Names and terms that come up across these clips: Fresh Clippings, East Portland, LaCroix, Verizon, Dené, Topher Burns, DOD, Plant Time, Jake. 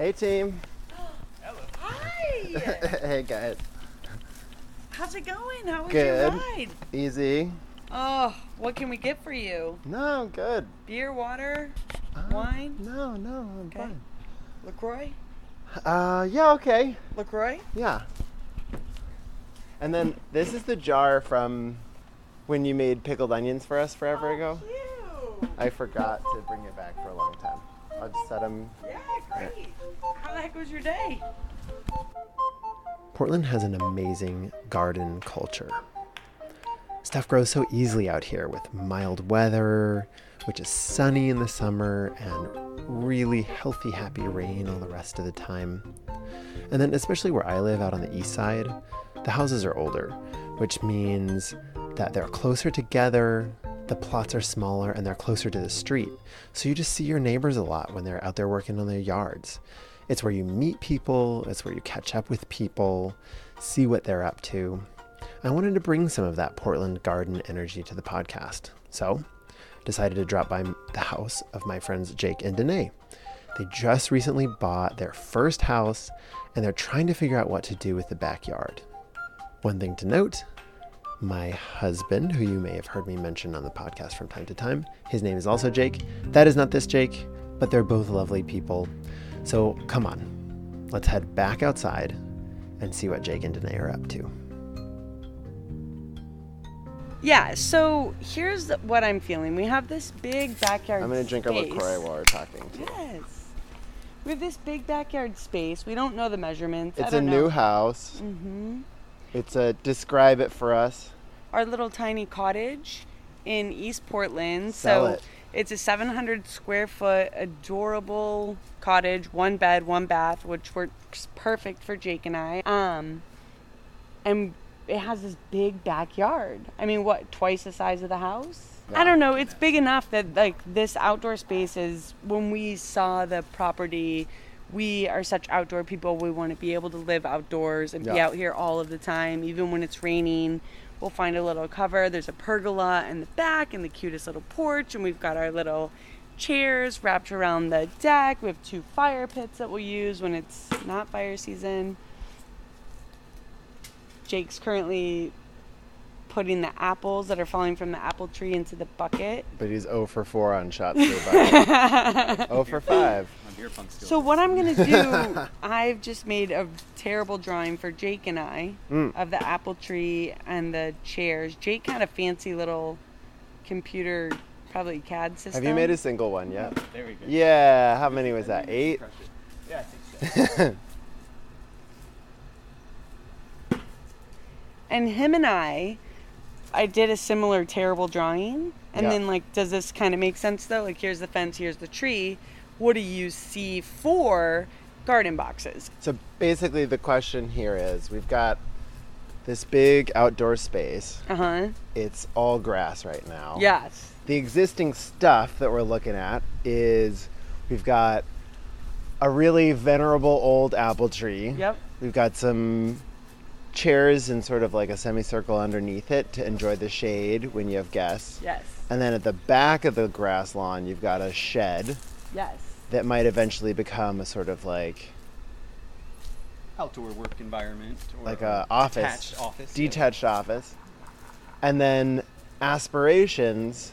Hey team. Hello. Hi. Hey guys. How's it going? How was your ride? Easy. Oh, what can we get for you? No, I'm good. Beer, water, wine? No, I'm fine. LaCroix? Yeah, okay. LaCroix? Yeah. And then this is the jar from when you made pickled onions for us forever ago. Cute. I forgot to bring it back for a long time. I'll just set them. Yeah, great. Yeah. How the heck was your day? Portland has an amazing garden culture. Stuff grows so easily out here with mild weather, which is sunny in the summer and really healthy, happy rain all the rest of the time. And then especially where I live out on the east side, the houses are older, which means that they're closer together, the plots are smaller, and they're closer to the street. So you just see your neighbors a lot when they're out there working on their yards. It's where you meet people, it's where you catch up with people, see what they're up to. I wanted to bring some of that Portland garden energy to the podcast, so decided to drop by the house of my friends Jake and Dené. They just recently bought their first house, and they're trying to figure out what to do with the backyard. One thing to note, my husband, who you may have heard me mention on the podcast from time to time, his name is also Jake. That is not this Jake, but they're both lovely people. So come on, let's head back outside and see what Jake and Dené are up to. Yeah, so here's what I'm feeling. We have this big backyard space. I'm going to drink a LaCroix while we're talking to you. Yes. We have this big backyard space. We don't know the measurements. It's a new house. Mm-hmm. It's a, describe it for us. Our little tiny cottage in East Portland. It's a 700 square foot, adorable cottage, one bed, one bath, which works perfect for Jake and I. And it has this big backyard. I mean, what, twice the size of the house? No. I don't know. It's big enough that like this outdoor space is, when we saw the property, we are such outdoor people. We want to be able to live outdoors and be out here all of the time. Even when it's raining, we'll find a little cover. There's a pergola in the back and the cutest little porch. And we've got our little chairs wrapped around the deck. We have two fire pits that we'll use when it's not fire season. Jake's currently putting the apples that are falling from the apple tree into the bucket. But he's 0 for 4 on shots through bucket. 0 for 5. So what I'm going to do, I've just made a terrible drawing for Jake and I of the apple tree and the chairs. Jake had a fancy little computer, probably CAD system. Have you made a single one yet? There we go. Yeah, how many was that, 8? Yeah, I think so. And him and I did a similar terrible drawing. And then like, does this kind of make sense though? Like here's the fence, here's the tree. What do you see for garden boxes? So basically the question here is, we've got this big outdoor space. Uh-huh. It's all grass right now. Yes. The existing stuff that we're looking at is, we've got a really venerable old apple tree. Yep. We've got some chairs and sort of like a semicircle underneath it to enjoy the shade when you have guests. Yes. And then at the back of the grass lawn, you've got a shed. Yes. That might eventually become a sort of like outdoor work environment, or like a detached office. And then aspirations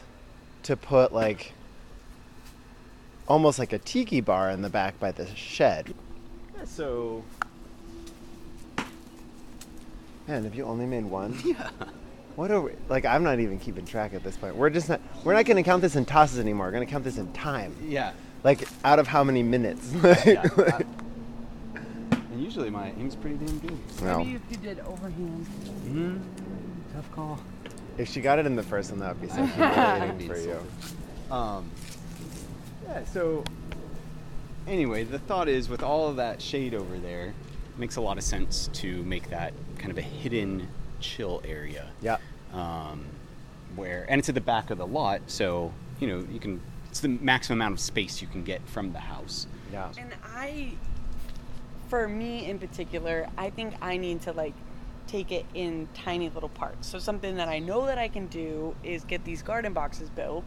to put like almost like a tiki bar in the back by the shed. Yeah, so man, have you only made one? Yeah. What are we, like, I'm not even keeping track at this point. We're not going to count this in tosses anymore. We're going to count this in time. Yeah. Like, out of how many minutes? Yeah. And usually my aim's pretty damn good. No. Maybe if you did overhand. Mm-hmm. Tough call. If she got it in the first one, that would be so humiliating for you. Yeah, so, anyway, the thought is, with all of that shade over there, it makes a lot of sense to make that kind of a hidden chill area. Yeah. Where, and it's at the back of the lot, so, you know, you can, it's the maximum amount of space you can get from the house. Yeah. And for me in particular, I think I need to like take it in tiny little parts. So something that I know that I can do is get these garden boxes built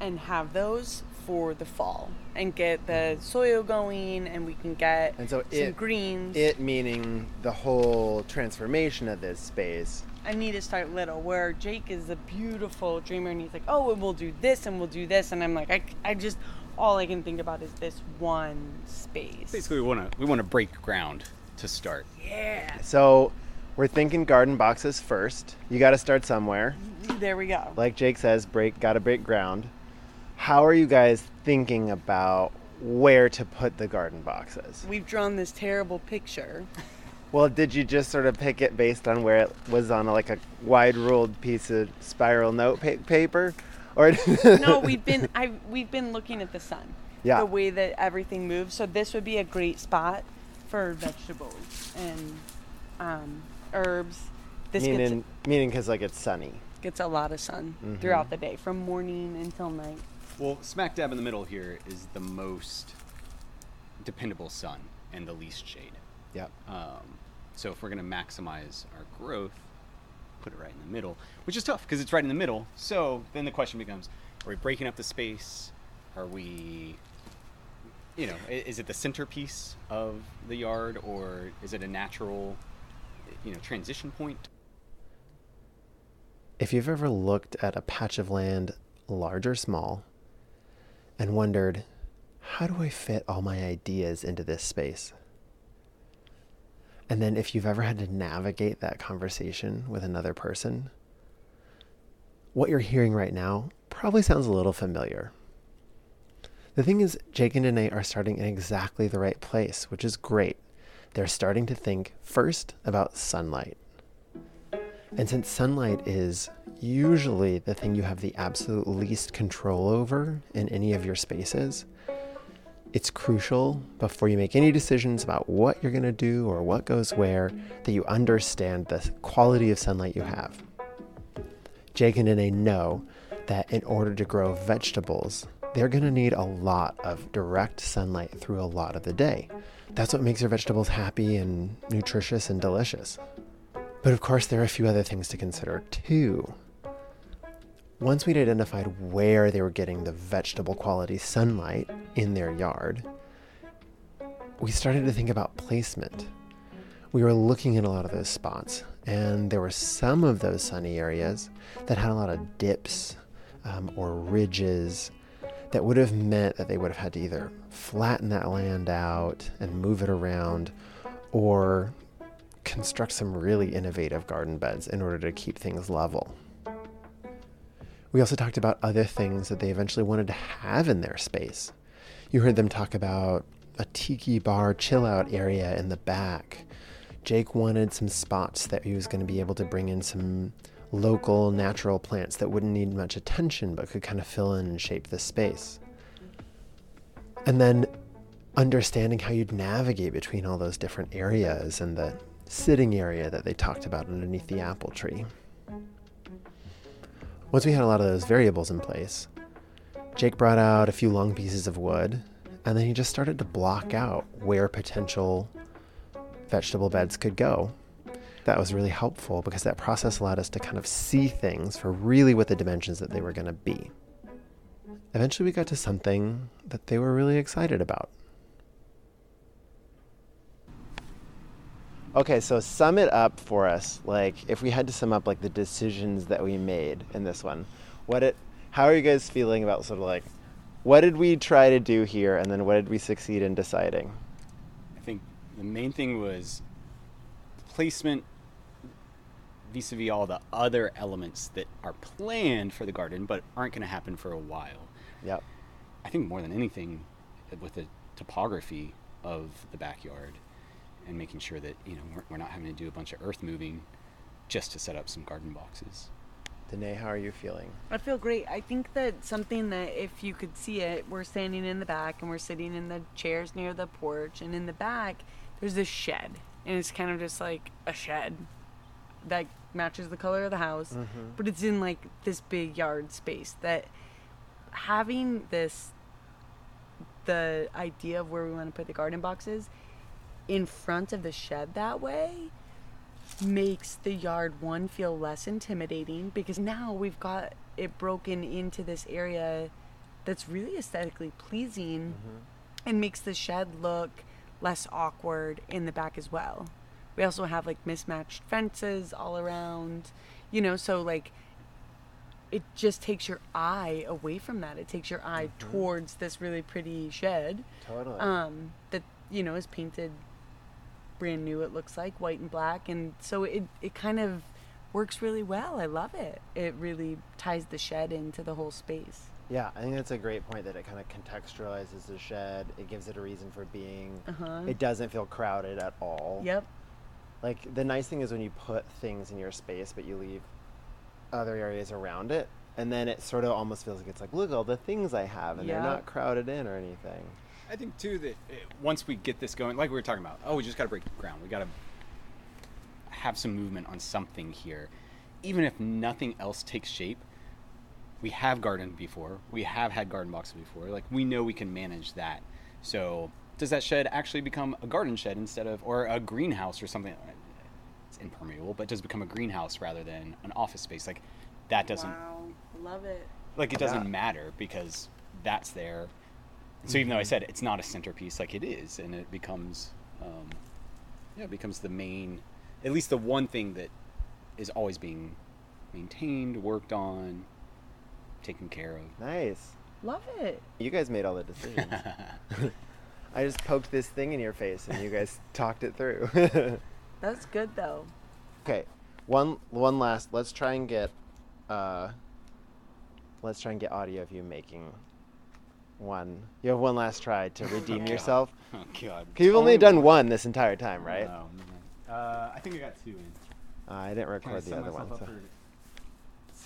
and have those for the fall and get the soil going, and we can get some greens. It meaning the whole transformation of this space. I need to start little, where Jake is a beautiful dreamer, and he's like, oh, and we'll do this, and we'll do this. And I'm like, I just, all I can think about is this one space. Basically, we want to break ground to start. Yeah. So we're thinking garden boxes first. You got to start somewhere. There we go. Like Jake says, gotta break ground. How are you guys thinking about where to put the garden boxes? We've drawn this terrible picture. Well, did you just sort of pick it based on where it was on a wide-ruled piece of spiral note paper, or? No, we've been looking at the sun, the way that everything moves. So this would be a great spot for vegetables and herbs. This meaning because it's sunny. Gets a lot of sun throughout the day, from morning until night. Well, smack dab in the middle here is the most dependable sun and the least shade. Yeah. So if we're going to maximize our growth, put it right in the middle, which is tough because it's right in the middle. So then the question becomes, are we breaking up the space? Are we, is it the centerpiece of the yard, or is it a natural, transition point? If you've ever looked at a patch of land, large or small, and wondered, how do I fit all my ideas into this space? And then if you've ever had to navigate that conversation with another person, what you're hearing right now probably sounds a little familiar. The thing is, Jake and Dené are starting in exactly the right place, which is great. They're starting to think first about sunlight. And since sunlight is usually the thing you have the absolute least control over in any of your spaces, it's crucial, before you make any decisions about what you're going to do or what goes where, that you understand the quality of sunlight you have. Jake and Dené know that in order to grow vegetables, they're going to need a lot of direct sunlight through a lot of the day. That's what makes your vegetables happy and nutritious and delicious. But of course, there are a few other things to consider too. Once we'd identified where they were getting the vegetable quality sunlight in their yard, we started to think about placement. We were looking at a lot of those spots, and there were some of those sunny areas that had a lot of dips or ridges that would have meant that they would have had to either flatten that land out and move it around, or construct some really innovative garden beds in order to keep things level. We also talked about other things that they eventually wanted to have in their space. You heard them talk about a tiki bar chill-out area in the back. Jake wanted some spots that he was going to be able to bring in some local natural plants that wouldn't need much attention but could kind of fill in and shape the space. And then understanding how you'd navigate between all those different areas and the sitting area that they talked about underneath the apple tree. Once we had a lot of those variables in place, Jake brought out a few long pieces of wood, and then he just started to block out where potential vegetable beds could go. That was really helpful because that process allowed us to kind of see things for really what the dimensions that they were going to be. Eventually we got to something that they were really excited about. Okay, so sum it up for us. If we had to sum up the decisions that we made in this one, how are you guys feeling about what did we try to do here, and then what did we succeed in deciding? I think the main thing was placement vis-a-vis all the other elements that are planned for the garden but aren't going to happen for a while. Yep. I think more than anything, with the topography of the backyard, and making sure that we're not having to do a bunch of earth moving just to set up some garden boxes. Dené, how are you feeling? I feel great. I think that something that, if you could see it, we're standing in the back and we're sitting in the chairs near the porch, and in the back there's this shed, and it's kind of just like a shed that matches the color of the house, but it's in this big yard space. That having the idea of where we want to put the garden boxes in front of the shed that way makes the yard one feel less intimidating, because now we've got it broken into this area that's really aesthetically pleasing mm-hmm. and makes the shed look less awkward in the back as well. We also have like mismatched fences all around, you know, so like it just takes your eye away from that. It takes your eye mm-hmm. towards this really pretty shed. Totally. That, you know, is painted brand new, it looks like, white and black. And so it kind of works really well. I love it. It really ties the shed into the whole space. Yeah, I think that's a great point, that it kind of contextualizes the shed. It gives it a reason for being. Uh-huh. It doesn't feel crowded at all. Yep. Like, the nice thing is when you put things in your space, but you leave other areas around it, and then it sort of almost feels like it's like, look, all the things I have, and they're not crowded in or anything. I think, too, that once we get this going, like we were talking about, we just got to break ground. We got to have some movement on something here. Even if nothing else takes shape, we have gardened before. We have had garden boxes before. Like, we know we can manage that. So does that shed actually become a garden shed instead of, or a greenhouse or something? It's impermeable, but does become a greenhouse rather than an office space. Like, that doesn't... Wow, love it. Like, it doesn't matter because that's there. So even though I said it's not a centerpiece, like it is, and it becomes, it becomes the main, at least the one thing that is always being maintained, worked on, taken care of. Nice. Love it. You guys made all the decisions. I just poked this thing in your face and you guys talked it through. That's good though. Okay. One last, let's try and get audio of you making one. You have one last try to redeem yourself. Oh, God. Because you've only done one this entire time, right? No, man. I think I got two in. I didn't record the other one. So.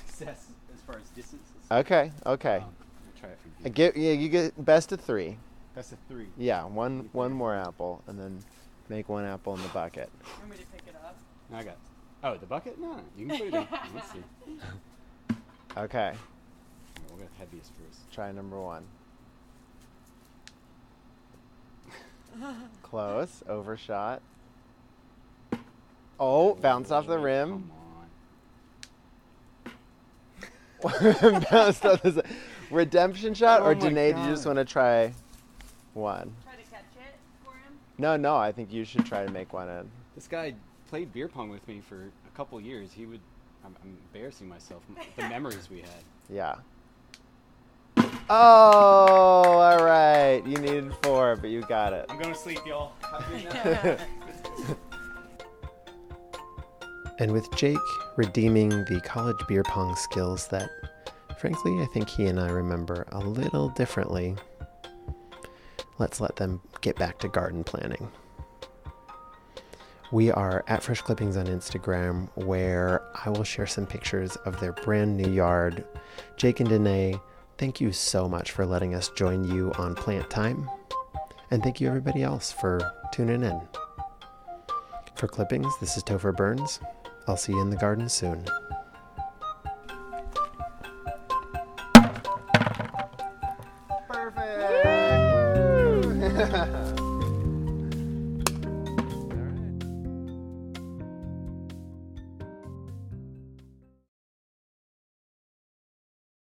Success as far as distance. Okay. I'll try it for you. You get best of three. Best of three. Yeah, one more apple, and then make one apple in the bucket. You want me to pick it up? No, I got it. Oh, the bucket? No, you can put it in. Let's see. Okay. Right, we'll go heaviest first. Try number one. Close. Overshot. Oh, bounced off the rim. Come on. Bounced off the redemption shot, or Dené, do you just want to try one? Try to catch it for him? No, I think you should try to make one in. This guy played beer pong with me for a couple years. He would... I'm embarrassing myself. The memories we had. Yeah. Oh, all right. You needed four, but you got it. I'm going to sleep, y'all. And with Jake redeeming the college beer pong skills that, frankly, I think he and I remember a little differently, let's let them get back to garden planning. We are at Fresh Clippings on Instagram, where I will share some pictures of their brand new yard. Jake and Dené, thank you so much for letting us join you on Plant Time. And thank you everybody else for tuning in. For Clippings, this is Topher Burns. I'll see you in the garden soon. Perfect!